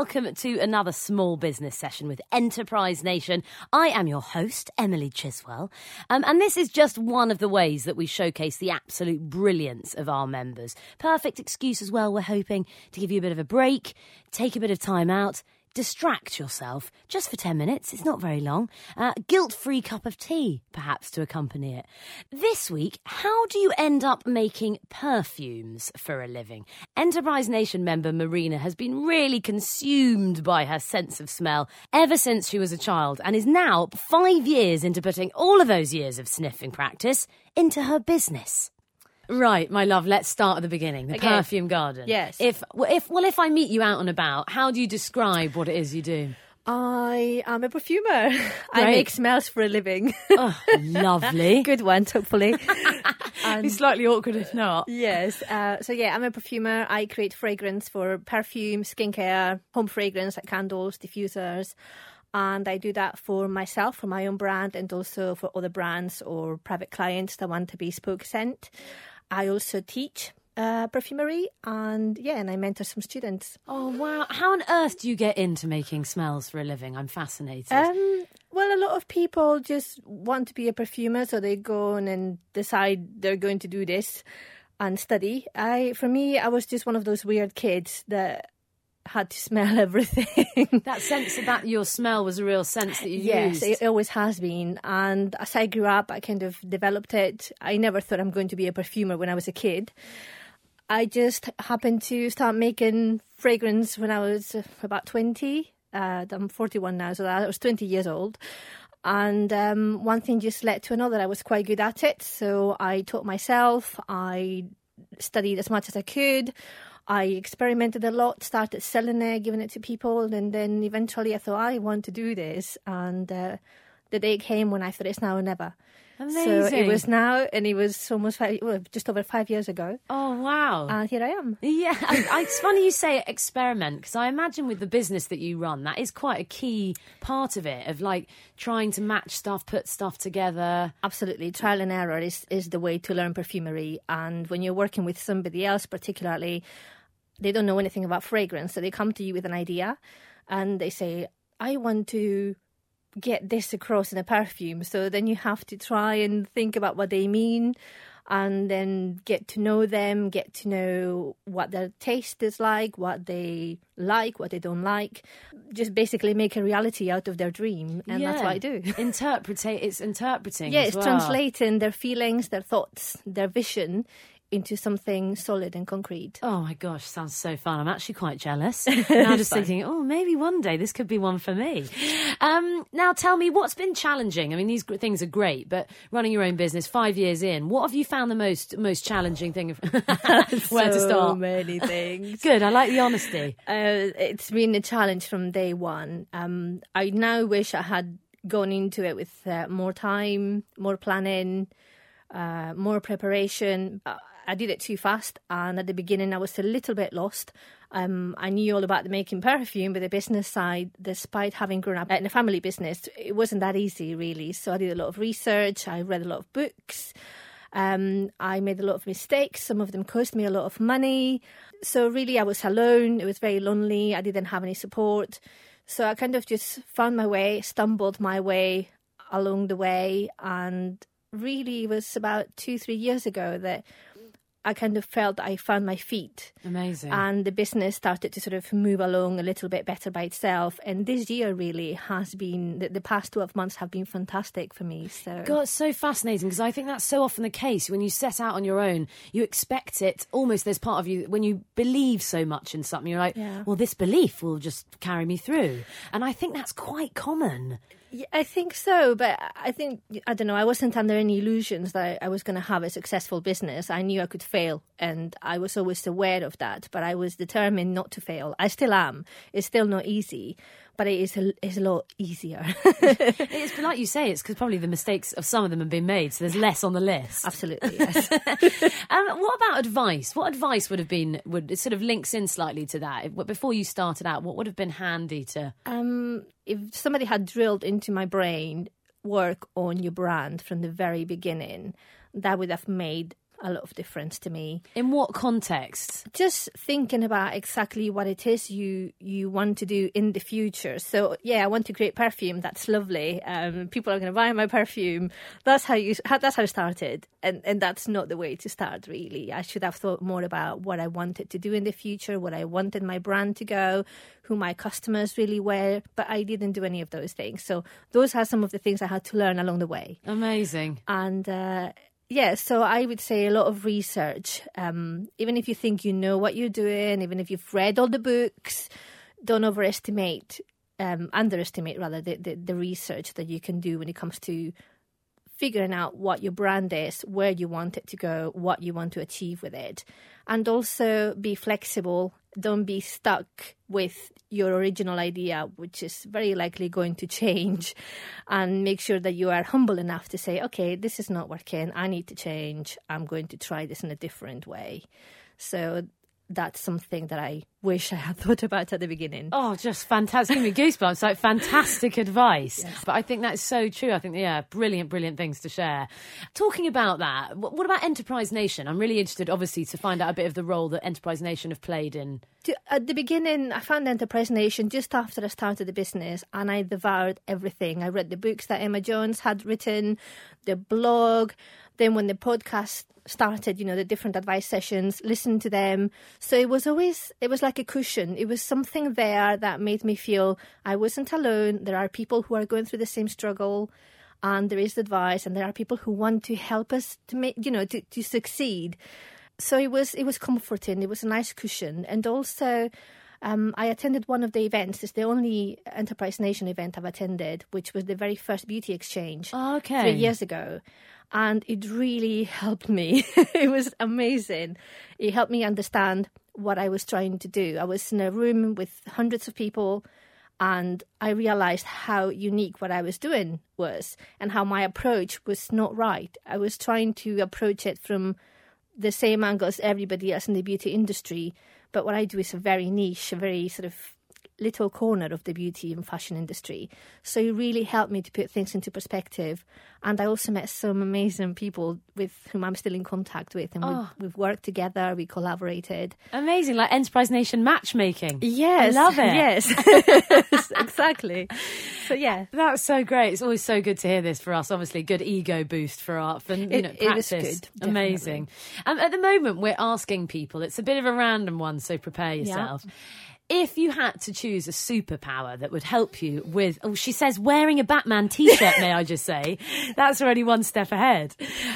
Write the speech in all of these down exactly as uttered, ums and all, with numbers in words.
welcome to another small business session with Enterprise Nation. I am your host, Emily Chiswell, um, and this is just one of the ways that we showcase the absolute brilliance of our members. Perfect excuse as well, we're hoping, to give you a bit of a break, take a bit of time out, distract yourself just for ten minutes. It's not very long. Uh, guilt-free cup of tea, perhaps, to accompany it. This week, how do you end up making perfumes for a living? Enterprise Nation member Marina has been really consumed by her sense of smell ever since she was a child and is now five years into putting all of those years of sniffing practice into her business. Right, my love, let's start at the beginning. The okay. Perfume Garden. Yes. If, if Well, if I meet you out and about, how do you describe what it is you do? I am a perfumer. Great. I make smells for a living. Oh, lovely. Good one, hopefully. And it's slightly awkward if not. Yes. Uh, so, yeah, I'm a perfumer. I create fragrance for perfume, skincare, home fragrance like candles, diffusers. And I do that for myself, for my own brand, and also for other brands or private clients that want a bespoke scent. I also teach uh, perfumery and, yeah, and I mentor some students. Oh, wow. How on earth do you get into making smells for a living? I'm fascinated. Um, well, a lot of people just want to be a perfumer, so they go on and decide they're going to do this and study. I, for me, I was just one of those weird kids that had to smell everything. That sense of that your smell was a real sense that you yes, used. Yes, it always has been. And as I grew up, I kind of developed it. I never thought I'm going to be a perfumer when I was a kid. I just happened to start making fragrance when I was about twenty. Uh, I'm forty-one now, so I was twenty years old. And um, one thing just led to another. I was quite good at it. So I taught myself. I studied as much as I could. I experimented a lot, started selling it, giving it to people, and then eventually I thought, I want to do this. And uh, the day came when I thought, it's now or never. Amazing. So it was now, and it was almost five, well, just over five years ago. Oh, wow. And here I am. Yeah, I, I, it's funny you say experiment, because I imagine with the business that you run, that is quite a key part of it, of like trying to match stuff, put stuff together. Absolutely. Trial and error is, is the way to learn perfumery. And when you're working with somebody else particularly, they don't know anything about fragrance, so they come to you with an idea and they say, I want to get this across in a perfume. So then you have to try and think about what they mean and then get to know them, get to know what their taste is like, what they like, what they don't like. Just basically make a reality out of their dream. And yeah. That's what I do. Interpret- it's interpreting. Yeah, it's well. translating their feelings, their thoughts, their vision into something solid and concrete. Oh my gosh, sounds so fun. I'm actually quite jealous. Now I'm just fun. thinking, oh, maybe one day this could be one for me. Um, now tell me, what's been challenging? I mean, these things are great, but running your own business five years in, what have you found the most most challenging thing? Of- Where to start? So many things. Good, I like the honesty. Uh, it's been a challenge from day one. Um, I now wish I had gone into it with uh, more time, more planning, uh, more preparation. Uh, I did it too fast, and at the beginning I was a little bit lost. Um, I knew all about the making perfume, but the business side, despite having grown up in a family business, it wasn't that easy really. So I did a lot of research, I read a lot of books, um, I made a lot of mistakes, some of them cost me a lot of money. So really I was alone, it was very lonely, I didn't have any support. So I kind of just found my way, stumbled my way along the way, and really it was about two, three years ago that I kind of felt I found my feet. Amazing. And the business started to sort of move along a little bit better by itself. And this year really has been, the, the past twelve months have been fantastic for me. So God, it's so fascinating, because I think that's so often the case. When you set out on your own, you expect it almost, there's part of you, when you believe so much in something, you're like, yeah. well, this belief will just carry me through. And I think that's quite common. Yeah, I think so, but I think, I don't know, I wasn't under any illusions that I, I was going to have a successful business. I knew I could fail, and I was always aware of that, but I was determined not to fail. I still am. It's still not easy, but it is a, it's a lot easier. It's like you say, it's because probably the mistakes of some of them have been made, so there's less on the list. Absolutely, yes. um, what about advice? What advice would have been, would it sort of links in slightly to that? Before you started out, what would have been handy to... Um, if somebody had drilled into my brain, work on your brand from the very beginning, that would have made a lot of difference to me. In what context? Just thinking about exactly what it is you you want to do in the future. So, yeah, I want to create perfume. That's lovely. Um, people are going to buy my perfume. That's how you. How, that's how I started. And, and that's not the way to start, really. I should have thought more about what I wanted to do in the future, what I wanted my brand to go, who my customers really were. But I didn't do any of those things. So those are some of the things I had to learn along the way. Amazing. And... Uh, Yeah, so I would say a lot of research. Um, even if you think you know what you're doing, even if you've read all the books, don't overestimate, um, underestimate rather, the, the, the research that you can do when it comes to figuring out what your brand is, where you want it to go, what you want to achieve with it. And also be flexible. Don't be stuck with your original idea, which is very likely going to change, and make sure that you are humble enough to say, okay, this is not working. I need to change. I'm going to try this in a different way. So that's something that I wish I had thought about at the beginning. Oh, just fantastic. Give me goosebumps. Like, fantastic advice. Yes. But I think that's so true. I think, yeah, brilliant, brilliant things to share. Talking about that, what about Enterprise Nation? I'm really interested, obviously, to find out a bit of the role that Enterprise Nation have played in. At the beginning, I found Enterprise Nation just after I started the business, and I devoured everything. I read the books that Emma Jones had written, the blog. Then when the podcast started, you know, the different advice sessions, listened to them. So it was always, it was like a cushion. It was something there that made me feel I wasn't alone. There are people who are going through the same struggle, and there is advice, and there are people who want to help us to make, you know, to, to succeed. So it was, it was comforting. It was a nice cushion. And also, um, I attended one of the events. It's the only Enterprise Nation event I've attended, which was the very first Beauty Exchange oh, okay. three years ago. And it really helped me. It was amazing. It helped me understand what I was trying to do. I was in a room with hundreds of people, and I realized how unique what I was doing was and how my approach was not right. I was trying to approach it from the same angle as everybody else in the beauty industry, but what I do is a very niche, a very sort of little corner of the beauty and fashion industry. So it really helped me to put things into perspective. And I also met some amazing people with whom I'm still in contact with. And oh. we, we've worked together, we collaborated. Amazing, like Enterprise Nation matchmaking. Yes. I love it. Yes, exactly. So, yeah. That's so great. It's always so good to hear this for us. Obviously, good ego boost for our for, you it, know, practice. It was good. Amazing. Um, at the moment, we're asking people, it's a bit of a random one, so prepare yourself. Yeah. If you had to choose a superpower that would help you with, oh, she says wearing a Batman T-shirt, may I just say, that's already one step ahead.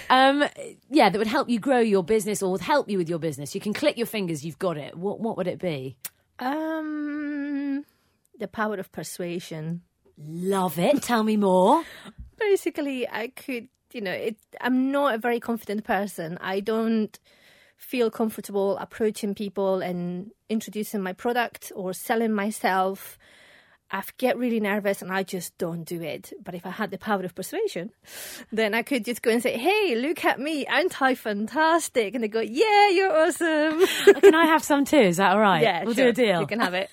Um, yeah, that would help you grow your business or would help you with your business. You can click your fingers, you've got it. What what would it be? Um, the power of persuasion. Love it. Tell me more. Basically, I could, you know, it, I'm not a very confident person. I don't feel comfortable approaching people and introducing my product or selling myself. I get really nervous and I just don't do it. But if I had the power of persuasion, then I could just go and say, hey, look at me, aren't I fantastic? And they go, yeah, you're awesome. Can I have some too? Is that all right? Yeah, we'll sure. do a deal. You can have it.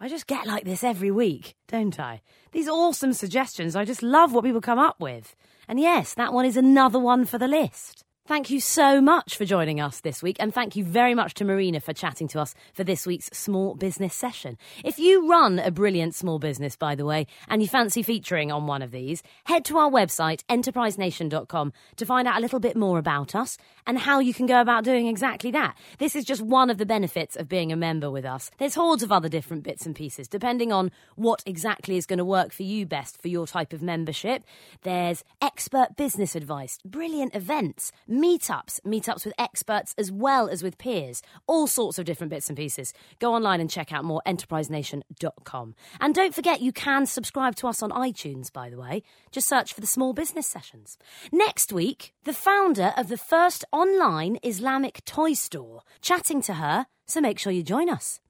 I just get like this every week, don't I? These awesome suggestions. I just love what people come up with. And yes, that one is another one for the list. Thank you so much for joining us this week, and thank you very much to Marina for chatting to us for this week's Small Business Session. If you run a brilliant small business, by the way, and you fancy featuring on one of these, head to our website, enterprise nation dot com, to find out a little bit more about us and how you can go about doing exactly that. This is just one of the benefits of being a member with us. There's hordes of other different bits and pieces, depending on what exactly is going to work for you best for your type of membership. There's expert business advice, brilliant events, meetups, meetups with experts as well as with peers, all sorts of different bits and pieces. Go online and check out more, enterprise nation dot com. And don't forget, you can subscribe to us on iTunes, by the way. Just search for the Small Business Sessions. Next week, the founder of the first online Islamic toy store, chatting to her, so make sure you join us.